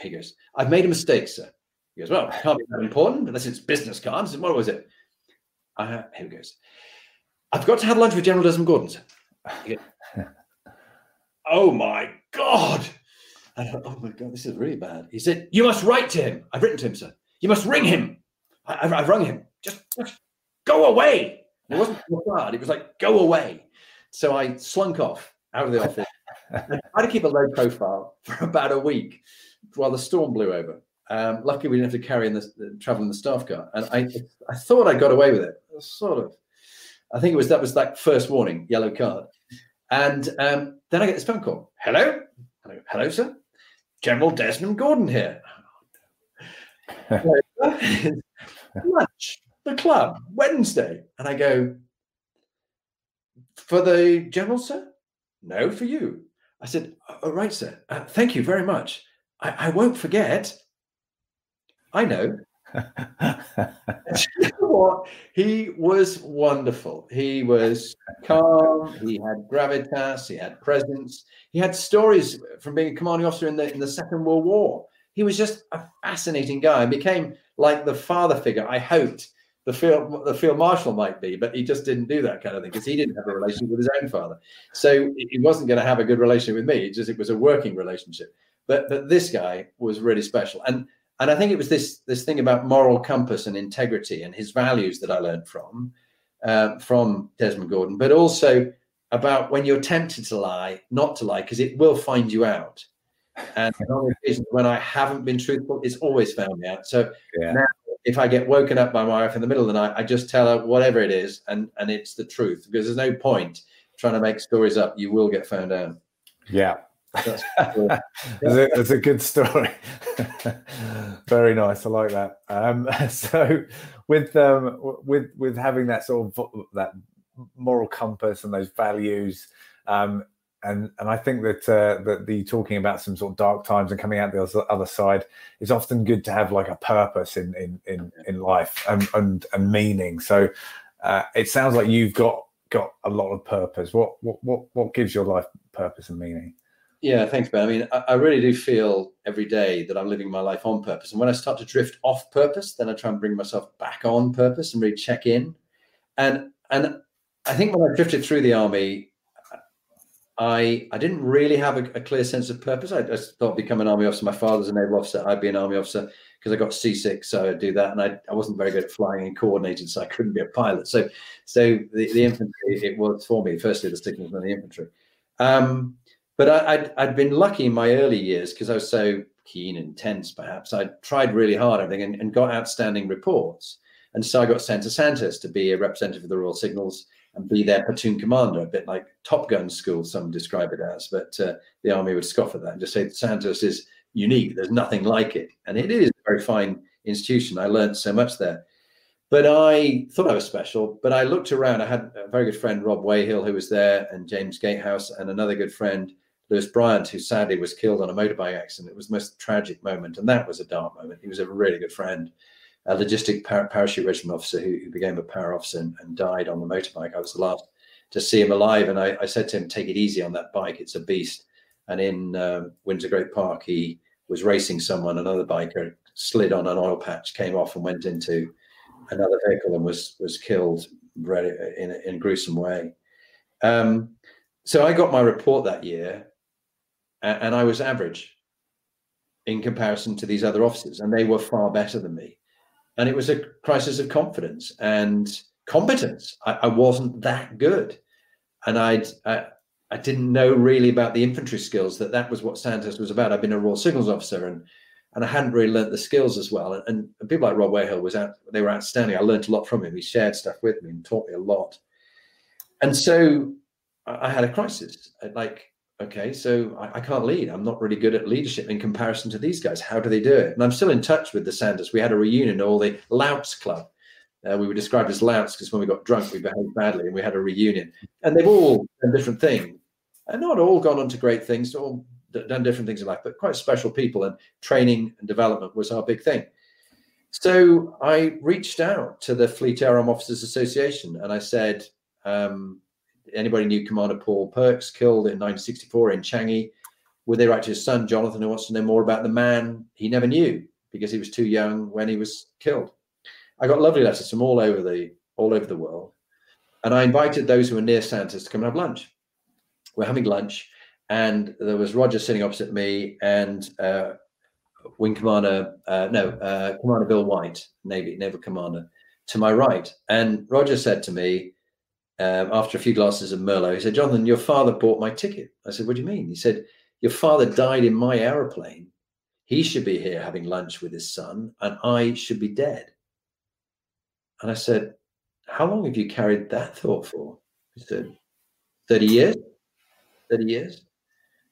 he goes, I've made a mistake, sir. He goes, well, it can't be that important unless it's business cards. And what was it? Here he goes. I've got to have lunch with General Desmond Gordon, sir. He goes, oh my God. I thought, oh my God, this is really bad. He said, you must write to him. I've written to him, sir. You must ring him. I've rung him. Just go away. It wasn't hard. It was like, go away. So I slunk off out of the office. I tried to keep a low profile for about a week while the storm blew over. Luckily, we didn't have to carry in the travel in the staff car. And I thought I got away with it. Sort of. I think that was that first warning, yellow card. And then I get this phone call. Hello? Hello, hello, sir. General Desmond Gordon here. Lunch, the club, Wednesday. And I go, for the General, sir? No, for you. I said, all right, sir. Thank you very much. I won't forget. I know. You know what? He was wonderful. He was calm. He had gravitas. He had presence. He had stories from being a commanding officer in the Second World War. He was just a fascinating guy and became like the father figure I hoped the field marshal might be, but he just didn't do that kind of thing because he didn't have a relationship with his own father. So he wasn't going to have a good relationship with me. It was a working relationship. But this guy was really special. And I think it was this thing about moral compass and integrity and his values that I learned from Desmond Gordon, but also about when you're tempted to lie, not to lie, because it will find you out. And on occasions when I haven't been truthful, it's always found me out. So yeah. Now, if I get woken up by my wife in the middle of the night, I just tell her whatever it is, and it's the truth, because there's no point trying to make stories up. You will get found out. Yeah. That's a good story. Very nice. I like that. So with having that sort of that moral compass and those values, And I think that the talking about some sort of dark times and coming out the other side is often good to have like a purpose in life and meaning. So it sounds like you've got a lot of purpose. What gives your life purpose and meaning? Yeah, thanks, Ben. I mean, I really do feel every day that I'm living my life on purpose. And when I start to drift off purpose, then I try and bring myself back on purpose and really check in. And I think when I drifted through the army, I didn't really have a clear sense of purpose. I just thought I'd become an army officer. My father's a naval officer. I'd be an army officer because I got seasick, so I'd do that. And I wasn't very good at flying and coordinating, so I couldn't be a pilot. So the infantry, it was for me. Firstly, the sticking was in the infantry. But I'd been lucky in my early years because I was so keen and intense, perhaps. I tried really hard everything and got outstanding reports. And so I got sent to Sandhurst to be a representative of the Royal Signals and be their platoon commander, a bit like Top Gun school, some describe it as, but the army would scoff at that and just say Sandhurst is unique, there's nothing like it. And it is a very fine institution. I learned so much there. But I thought I was special, but I looked around. I had a very good friend, Rob Wayhill, who was there, and James Gatehouse, and another good friend, Lewis Bryant, who sadly was killed on a motorbike accident. It was the most tragic moment, and that was a dark moment. He was a really good friend. A logistic parachute regiment officer who became a power officer and died on the motorbike. I was the last to see him alive. And I said to him, take it easy on that bike. It's a beast. And in Windsor Great Park, he was racing someone, another biker slid on an oil patch, came off and went into another vehicle and was killed in a gruesome way. So I got my report that year, and I was average in comparison to these other officers, and they were far better than me. And it was a crisis of confidence and competence. I wasn't that good, and I didn't know really about the infantry skills, that was what Sandhurst was about. I've been a Royal Signals officer, and I hadn't really learnt the skills as well. And people like Rob Wayhill they were outstanding. I learnt a lot from him. He shared stuff with me and taught me a lot. And so I had a crisis. Like, okay, so I can't lead. I'm not really good at leadership in comparison to these guys. How do they do it? And I'm still in touch with the Sanders. We had a reunion, all the Louts Club. We were described as Louts because when we got drunk, we behaved badly, and we had a reunion. And they've all done different things. And not all gone on to great things, all done different things in life, but quite special people. And training and development was our big thing. So I reached out to the Fleet Air Arm Officers Association, and I said, anybody knew Commander Paul Perks, killed in 1964 in Changi? Would they write to his son, Jonathan, who wants to know more about the man he never knew because he was too young when he was killed? I got lovely letters from all over the world. And I invited those who were near Sandhurst to come and have lunch. We're having lunch, and there was Roger sitting opposite me, and Commander Bill White, Naval Commander, to my right. And Roger said to me, after a few glasses of Merlot, he said, "Jonathan, your father bought my ticket." I said, "What do you mean?" He said, "Your father died in my aeroplane. He should be here having lunch with his son, and I should be dead." And I said, "How long have you carried that thought for?" He said, 30 years, 30 years.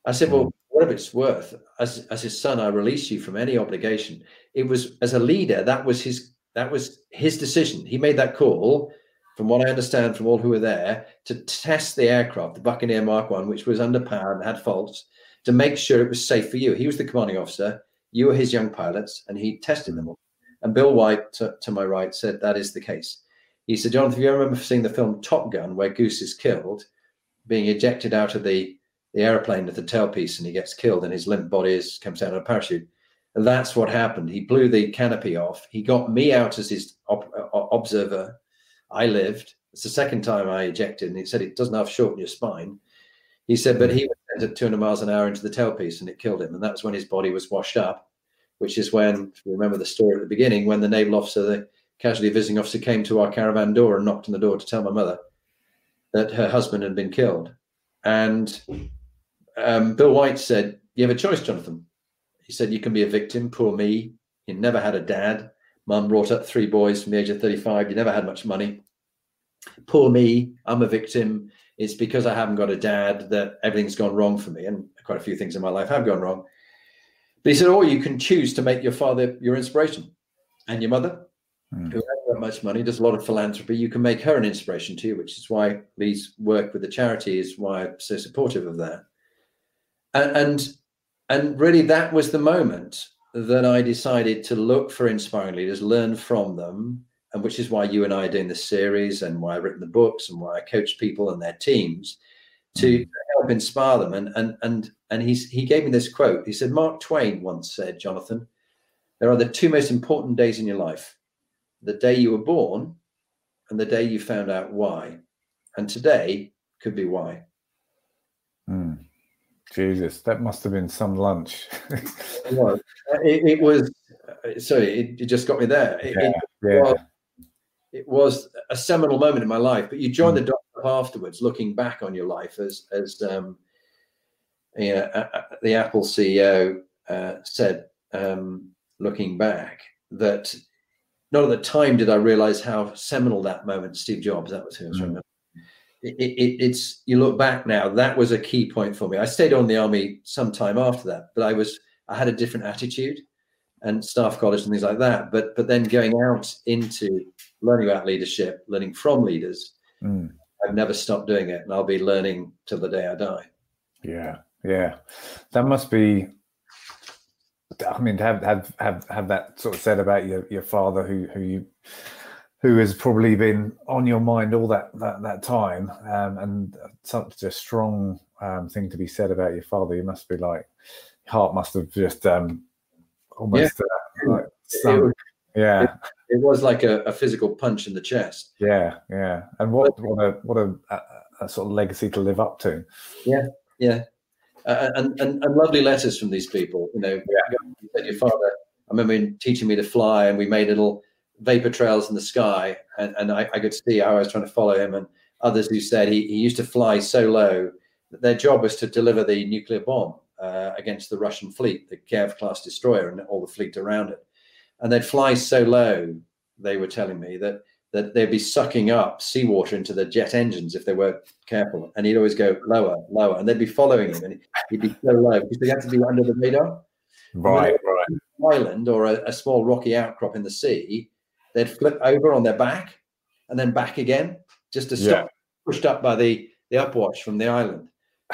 I said, "Well, whatever it's worth, as his son, I release you from any obligation." It was, as a leader, that was his decision. He made that call, from what I understand from all who were there, to test the aircraft, the Buccaneer Mark 1, which was underpowered and had faults, to make sure it was safe for you. He was the commanding officer. You were his young pilots, and he tested them all. And Bill White, to my right, said that is the case. He said, "Jonathan, if you remember seeing the film Top Gun, where Goose is killed, being ejected out of the airplane with the tailpiece, and he gets killed, and his limp body comes down on a parachute. And that's what happened. He blew the canopy off. He got me out as his observer. I lived. It's the second time I ejected." And he said, "It doesn't half shorten your spine." He said, "But he was sent at 200 miles an hour into the tailpiece, and it killed him. And that's when his body was washed up," which is when, if you remember the story at the beginning, when the naval officer, the casualty visiting officer, came to our caravan door and knocked on the door to tell my mother that her husband had been killed. And Bill White said, "You have a choice, Jonathan." He said, "You can be a victim, poor me. You never had a dad. Mum brought up three boys from the age of 35. You never had much money. Poor me, I'm a victim. It's because I haven't got a dad that everything's gone wrong for me." And quite a few things in my life have gone wrong. But he said, "Or you can choose to make your father your inspiration, and your mother, who hasn't got much money, does a lot of philanthropy. You can make her an inspiration to you," which is why Lee's work with the charity is why I'm so supportive of that. And really, that was the moment that I decided to look for inspiring leaders, learn from them, and which is why you and I are doing this series, and why I've written the books, and why I coach people and their teams to help inspire them. And he gave me this quote. He said, "Mark Twain once said, Jonathan, there are the two most important days in your life, the day you were born and the day you found out why. And today could be why." Jesus, that must have been some lunch. It just got me there. It was a seminal moment in my life. But you join the dots up afterwards, looking back on your life, as the Apple CEO said, looking back, that not at the time did I realize how seminal that moment. Steve Jobs, that was who I was remembering. It's you look back now, that was a key point for me. I stayed on in the army some time after that, but I had a different attitude, and staff college and things like that. But then going out into learning about leadership, learning from leaders, I've never stopped doing it, and I'll be learning till the day I die. Yeah, that must be. I mean, to have that sort of said about your father, who has probably been on your mind all that time, and such a strong thing to be said about your father. You must be like, heart must have just almost It was like a physical punch in the chest. Yeah, yeah. And what a sort of legacy to live up to. Yeah, yeah. And lovely letters from these people. You know, you said your father. I remember him teaching me to fly, and we made little vapor trails in the sky, and I could see how I was trying to follow him, and others who said he used to fly so low that their job was to deliver the nuclear bomb against the Russian fleet, the Kiev-class destroyer, and all the fleet around it. And they'd fly so low, they were telling me, that they'd be sucking up seawater into the jet engines if they weren't careful. And he'd always go lower, lower, and they'd be following him, and he'd be so low because they had to be under the radar. Right, right. An island or a small rocky outcrop in the sea, they'd flip over on their back and then back again just to stop, pushed up by the upwash from the island.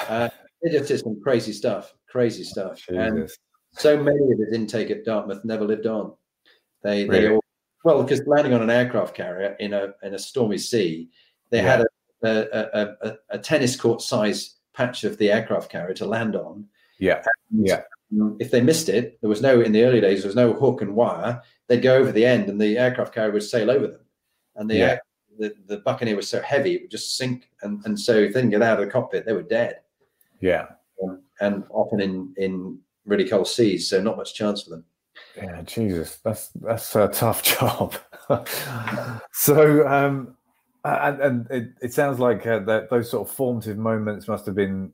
They just did some crazy stuff. Oh, and so many of his intake at Dartmouth never lived on. They all, well, because landing on an aircraft carrier in a stormy sea, they had a tennis court size patch of the aircraft carrier to land on. Yeah, and yeah. If they missed it, in the early days, there was no hook and wire. They'd go over the end, and the aircraft carrier would sail over them. And the Buccaneer was so heavy, it would just sink. And so if they didn't get out of the cockpit, they were dead. Yeah, and often in really cold seas, so not much chance for them. Yeah, Jesus, that's a tough job. So, and it sounds like that those sort of formative moments must have been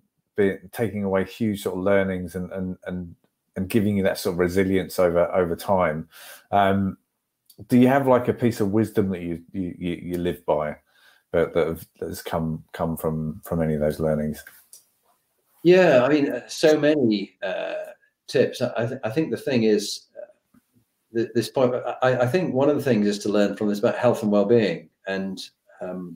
taking away huge sort of learnings and giving you that sort of resilience over time. Do you have like a piece of wisdom that you live by, but that has come from any of those learnings? Yeah, I mean, so many tips. I think the thing is, this point. I think one of the things is to learn from this about health and well-being, and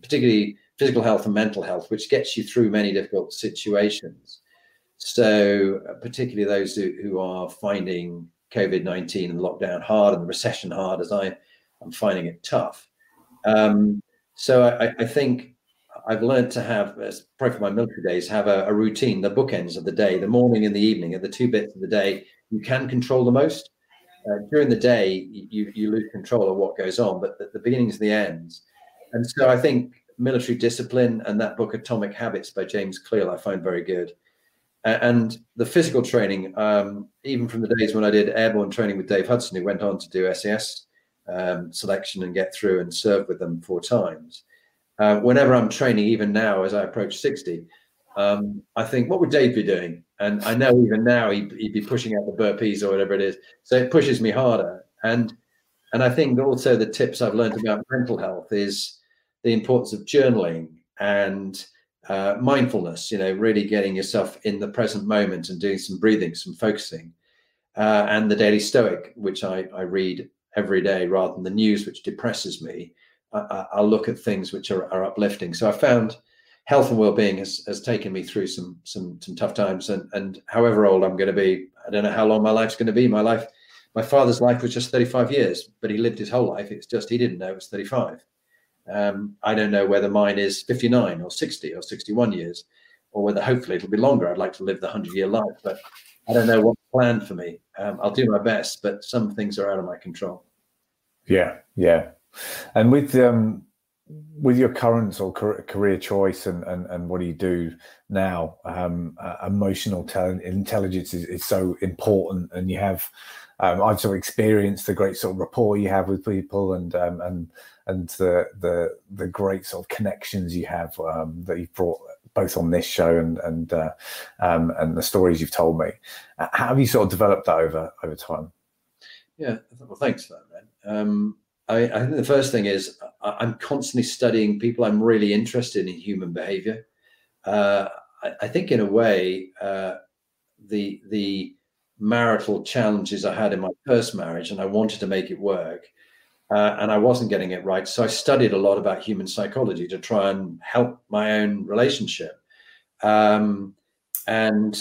particularly physical health and mental health, which gets you through many difficult situations. So particularly those who are finding COVID-19 and lockdown hard, and the recession hard, as I'm finding it tough. So I think I've learned to have, probably from my military days, have a routine, the bookends of the day, the morning and the evening, are the two bits of the day you can control the most. During the day, you lose control of what goes on, but the beginnings and the ends. And so I think military discipline and that book Atomic Habits by James Cleal I find very good, and the physical training, even from the days when I did airborne training with Dave Hudson, who went on to do SAS selection and get through and serve with them 4 times. Whenever I'm training, even now as I approach 60, I think, what would Dave be doing? And I know even now he'd be pushing out the burpees or whatever it is, so it pushes me harder. And I think also the tips I've learned about mental health is the importance of journaling and mindfulness, you know, really getting yourself in the present moment and doing some breathing, some focusing, and the Daily Stoic, which I read every day rather than the news, which depresses me. I'll look at things which are uplifting. So I found health and well-being has taken me through some tough times, and however old I'm going to be, I don't know how long my life's going to be. My father's life was just 35 years, but he lived his whole life. It's just he didn't know it was 35. I don't know whether mine is 59 or 60 or 61 years, or whether hopefully it'll be longer. I'd like to live the 100-year life, but I don't know what's planned for me. I'll do my best, but some things are out of my control. Yeah, yeah. And with your current sort of career choice and what do you do now, emotional intelligence is so important, and you have I've sort of experienced the great sort of rapport you have with people, and the great sort of connections you have that you've brought both on this show and the stories you've told me. How have you sort of developed that over time? Yeah, well, thanks for that, man. I think the first thing is I'm constantly studying people. I'm really interested in human behavior. I think in a way, the marital challenges I had in my first marriage, and I wanted to make it work, and I wasn't getting it right. So I studied a lot about human psychology to try and help my own relationship. And in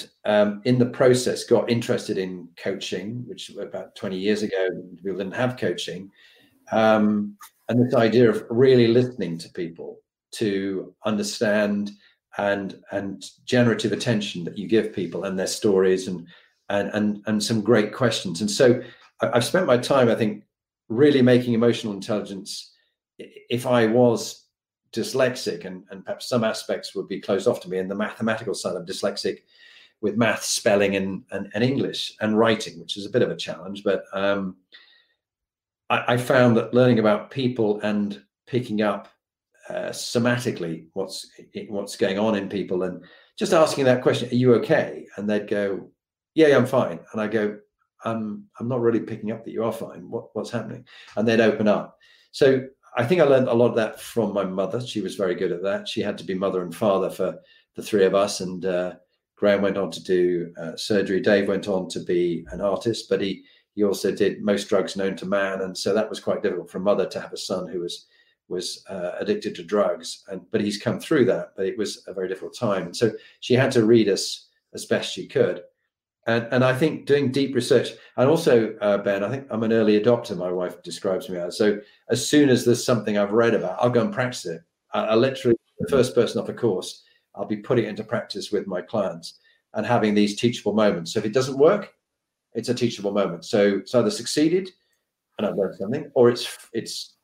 the process got interested in coaching, which about 20 years ago, people didn't have coaching. And this idea of really listening to people to understand and generative attention that you give people and their stories and and some great questions. And so I've spent my time, I think, really making emotional intelligence, if I was dyslexic, and perhaps some aspects would be closed off to me, and the mathematical side of dyslexic with math, spelling, and English and writing, which is a bit of a challenge. But I found that learning about people and picking up somatically what's going on in people, and just asking that question, are you okay? And they'd go, yeah, I'm fine. And I go, I'm not really picking up that you are fine. What's happening? And they'd open up. So I think I learned a lot of that from my mother. She was very good at that. She had to be mother and father for the three of us. And Graham went on to do surgery. Dave went on to be an artist, but he also did most drugs known to man. And so that was quite difficult for a mother to have a son who was addicted to drugs. But he's come through that, but it was a very difficult time. And so she had to read us as best she could. And I think doing deep research, and also, Ben, I think I'm an early adopter, my wife describes me as. So as soon as there's something I've read about, I'll go and practice it. I literally, the first person off a course, I'll be putting it into practice with my clients and having these teachable moments. So if it doesn't work, it's a teachable moment. So it's either succeeded and I've learned something, or it's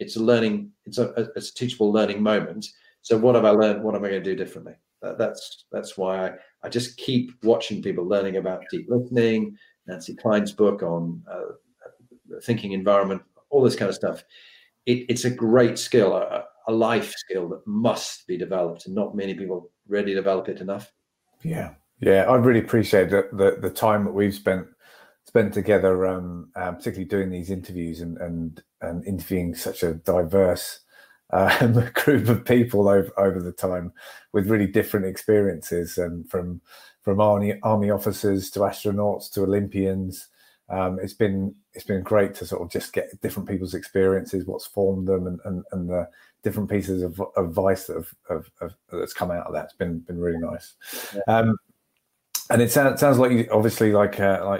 a learning, it's a teachable learning moment. So what have I learned? What am I going to do differently? That's why I just keep watching people, learning about deep listening, Nancy Kline's book on thinking environment, all this kind of stuff. It's a great skill, a life skill that must be developed, and not many people really develop it enough. Yeah, I really appreciate the time that we've spent together, particularly doing these interviews and interviewing such a diverse group of people over the time, with really different experiences, and from army officers to astronauts to Olympians. It's been great to sort of just get different people's experiences, what's formed them, and the different pieces of advice that have that's come out of that. It's been really nice. Yeah. And it sounds like you, obviously, like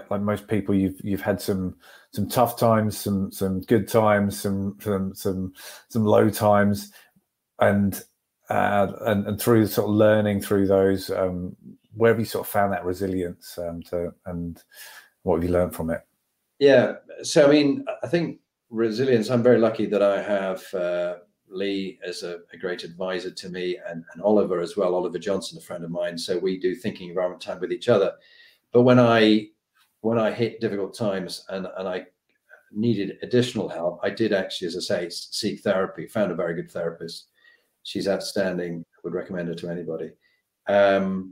most people, you've had some tough times, some good times, some low times, and through sort of learning through those, where have you sort of found that resilience, and what have you learned from it? Yeah, so I mean, I think resilience. I'm very lucky that I have Lee as a great advisor to me, and Oliver as well, Oliver Johnson, a friend of mine. So we do thinking environment time with each other. But when I hit difficult times and I needed additional help, I did actually, as I say, seek therapy, found a very good therapist. She's outstanding, would recommend her to anybody. And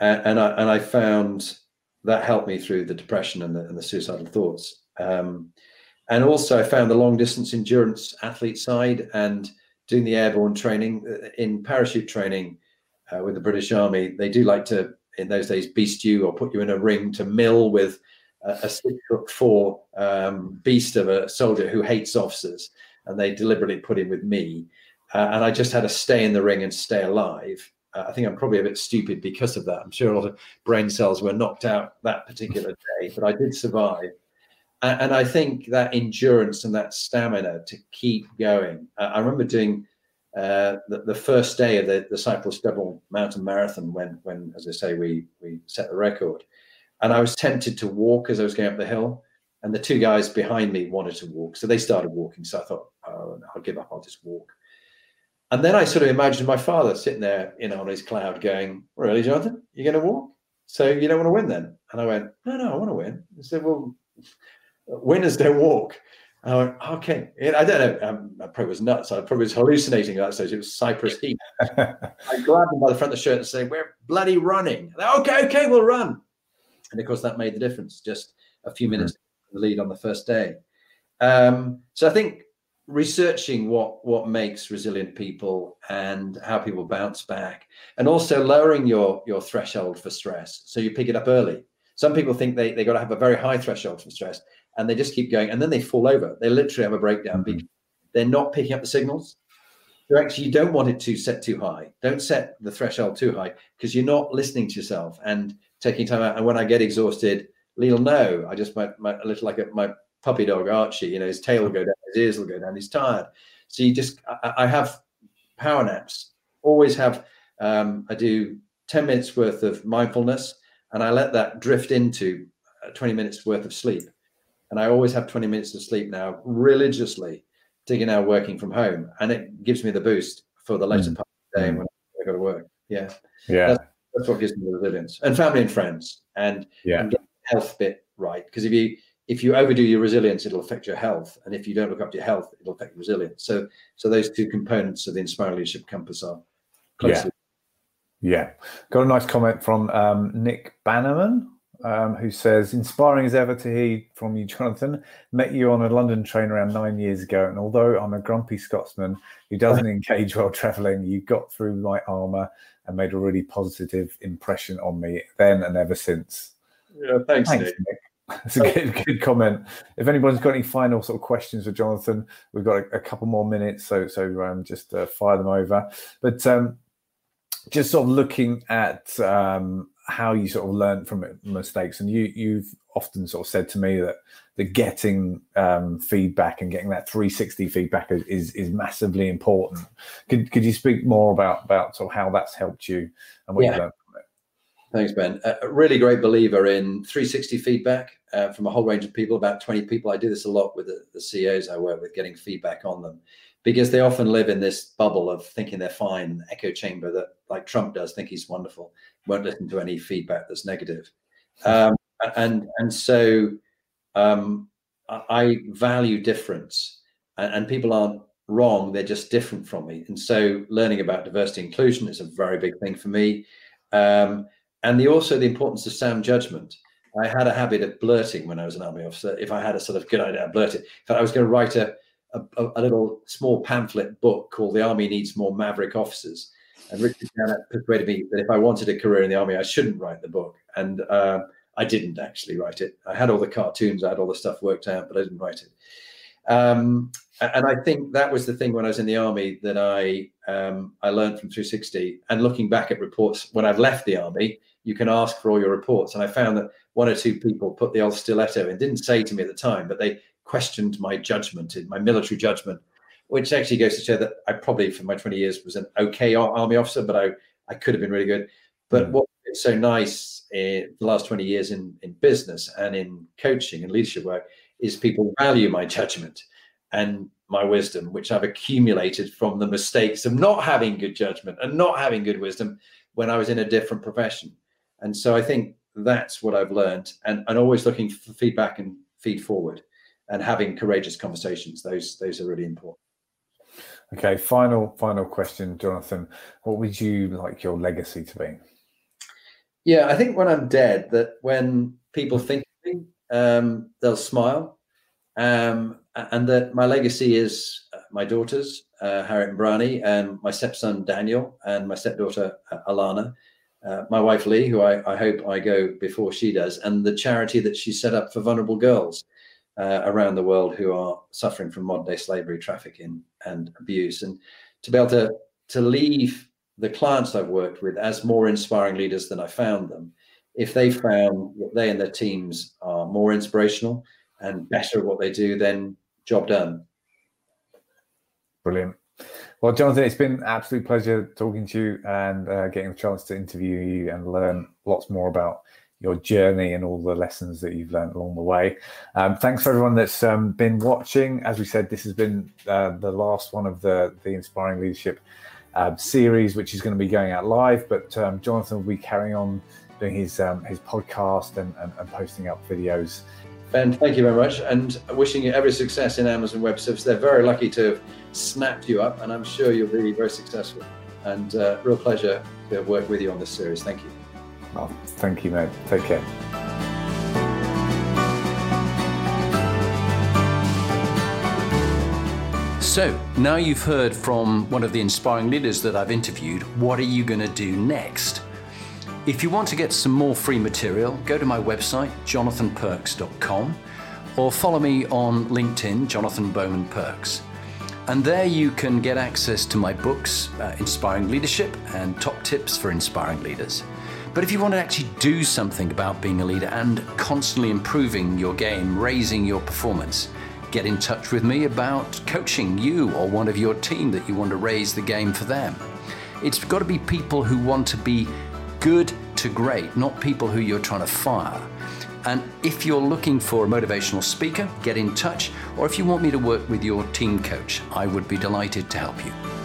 I found that helped me through the depression and the suicidal thoughts. And also I found the long distance endurance athlete side, and doing the airborne training in parachute training with the British Army. They do like to, in those days, beast you or put you in a ring to mill with a 6'4" beast of a soldier who hates officers. And they deliberately put him with me. And I just had to stay in the ring and stay alive. I think I'm probably a bit stupid because of that. I'm sure a lot of brain cells were knocked out that particular day, but I did survive. And I think that endurance and that stamina to keep going. I remember doing the first day of the Cyprus Double Mountain Marathon when, as I say, we set the record. And I was tempted to walk as I was going up the hill. And the two guys behind me wanted to walk. So they started walking. So I thought, oh, no, I'll give up. I'll just walk. And then I sort of imagined my father sitting there, on his cloud going, really, Jonathan, you're going to walk? So you don't want to win then? And I went, no, I want to win. He said, well... winners don't walk. And I went, okay. I don't know. I probably was nuts. I probably was hallucinating at that stage. It was Cyprus heat. I grabbed him by the front of the shirt and said, "We're bloody running." They're, okay, we'll run. And of course, that made the difference. Just a few minutes the lead on the first day. So I think researching what makes resilient people and how people bounce back, and also lowering your threshold for stress so you pick it up early. Some people think they got to have a very high threshold for stress, and they just keep going, and then they fall over. They literally have a breakdown because they're not picking up the signals. So actually, you don't want it to set too high. Don't set the threshold too high, because you're not listening to yourself and taking time out. And when I get exhausted, Lee'll know. I just a little like my puppy dog Archie. His tail will go down, his ears will go down. He's tired. So you just I have power naps. Always have. I do 10 minutes worth of mindfulness. And I let that drift into 20 minutes worth of sleep. And I always have 20 minutes of sleep now religiously, taking out working from home. And it gives me the boost for the later part of the day when I go to work. Yeah. Yeah. That's what gives me the resilience, and family and friends, and, and get the health bit right. Because if you overdo your resilience, it'll affect your health. And if you don't look up to your health, it'll affect resilience. So those two components of the Inspiring Leadership Compass are closely. Yeah. Got a nice comment from Nick Bannerman, who says, inspiring as ever to hear from you, Jonathan. Met you on a London train around 9 years ago, and although I'm a grumpy Scotsman who doesn't engage while travelling, you got through my armour and made a really positive impression on me then and ever since. Yeah, thanks Nick. That's a good comment. If anybody's got any final sort of questions for Jonathan, we've got a couple more minutes, so just fire them over. But just sort of looking at how you sort of learn from mistakes, and you've often sort of said to me that the getting feedback and getting that 360 feedback is massively important. Could you speak more about sort of how that's helped you and what you learned from it? Thanks, Ben. A really great believer in 360 feedback from a whole range of people, about 20 people. I do this a lot with the CEOs I work with, getting feedback on them, because they often live in this bubble of thinking they're fine, echo chamber that, like Trump does, think he's wonderful, won't listen to any feedback that's negative. So I value difference, and people aren't wrong, they're just different from me. And so learning about diversity inclusion is a very big thing for me. And also the importance of sound judgment. I had a habit of blurting when I was an army officer. If I had a sort of good idea, I blurted. In fact, I was going to write a little small pamphlet book called The Army Needs More Maverick Officers. And Richard persuaded me that if I wanted a career in the army, I shouldn't write the book. And I didn't actually write it. I had all the cartoons, I had all the stuff worked out, but I didn't write it. And I think that was the thing when I was in the army that I learned from 360. And looking back at reports, when I've left the army, you can ask for all your reports. And I found that one or two people put the old stiletto and didn't say to me at the time, but they questioned my judgment, my military judgment, which actually goes to show that I probably, for my 20 years, was an okay army officer, but I could have been really good. But what is so nice in the last 20 years in business and in coaching and leadership work is people value my judgment and my wisdom, which I've accumulated from the mistakes of not having good judgment and not having good wisdom when I was in a different profession. And so I think that's what I've learned, and always looking for feedback and feed forward. And having courageous conversations, those are really important. Okay, final question, Jonathan. What would you like your legacy to be? Yeah, I think when I'm dead, that when people think of me, they'll smile, and that my legacy is my daughters, Harriet and Brani, and my stepson Daniel, and my stepdaughter Alana, my wife Lee, who I hope I go before she does, and the charity that she set up for vulnerable girls around the world who are suffering from modern day slavery, trafficking and abuse, and to be able to leave the clients I've worked with as more inspiring leaders than I found them. If they found that they and their teams are more inspirational and better at what they do, then job done. Brilliant. Well, Jonathan, it's been an absolute pleasure talking to you and getting the chance to interview you and learn lots more about your journey and all the lessons that you've learned along the way. Thanks for everyone that's been watching. As we said, this has been the last one of the Inspiring Leadership series, which is going to be going out live, but Jonathan will be carrying on doing his podcast and posting up videos. Ben, thank you very much, and wishing you every success in Amazon Web Services. They're very lucky to have snapped you up, and I'm sure you'll be very successful. And real pleasure to work with you on this series. Thank you. Oh, thank you, mate. Take care. So now you've heard from one of the inspiring leaders that I've interviewed. What are you going to do next? If you want to get some more free material, go to my website, jonathanperks.com, or follow me on LinkedIn, Jonathan Bowman Perks. And there you can get access to my books, Inspiring Leadership and Top Tips for Inspiring Leaders. But if you want to actually do something about being a leader and constantly improving your game, raising your performance, get in touch with me about coaching you or one of your team that you want to raise the game for them. It's got to be people who want to be good to great, not people who you're trying to fire. And if you're looking for a motivational speaker, get in touch, or if you want me to work with your team coach, I would be delighted to help you.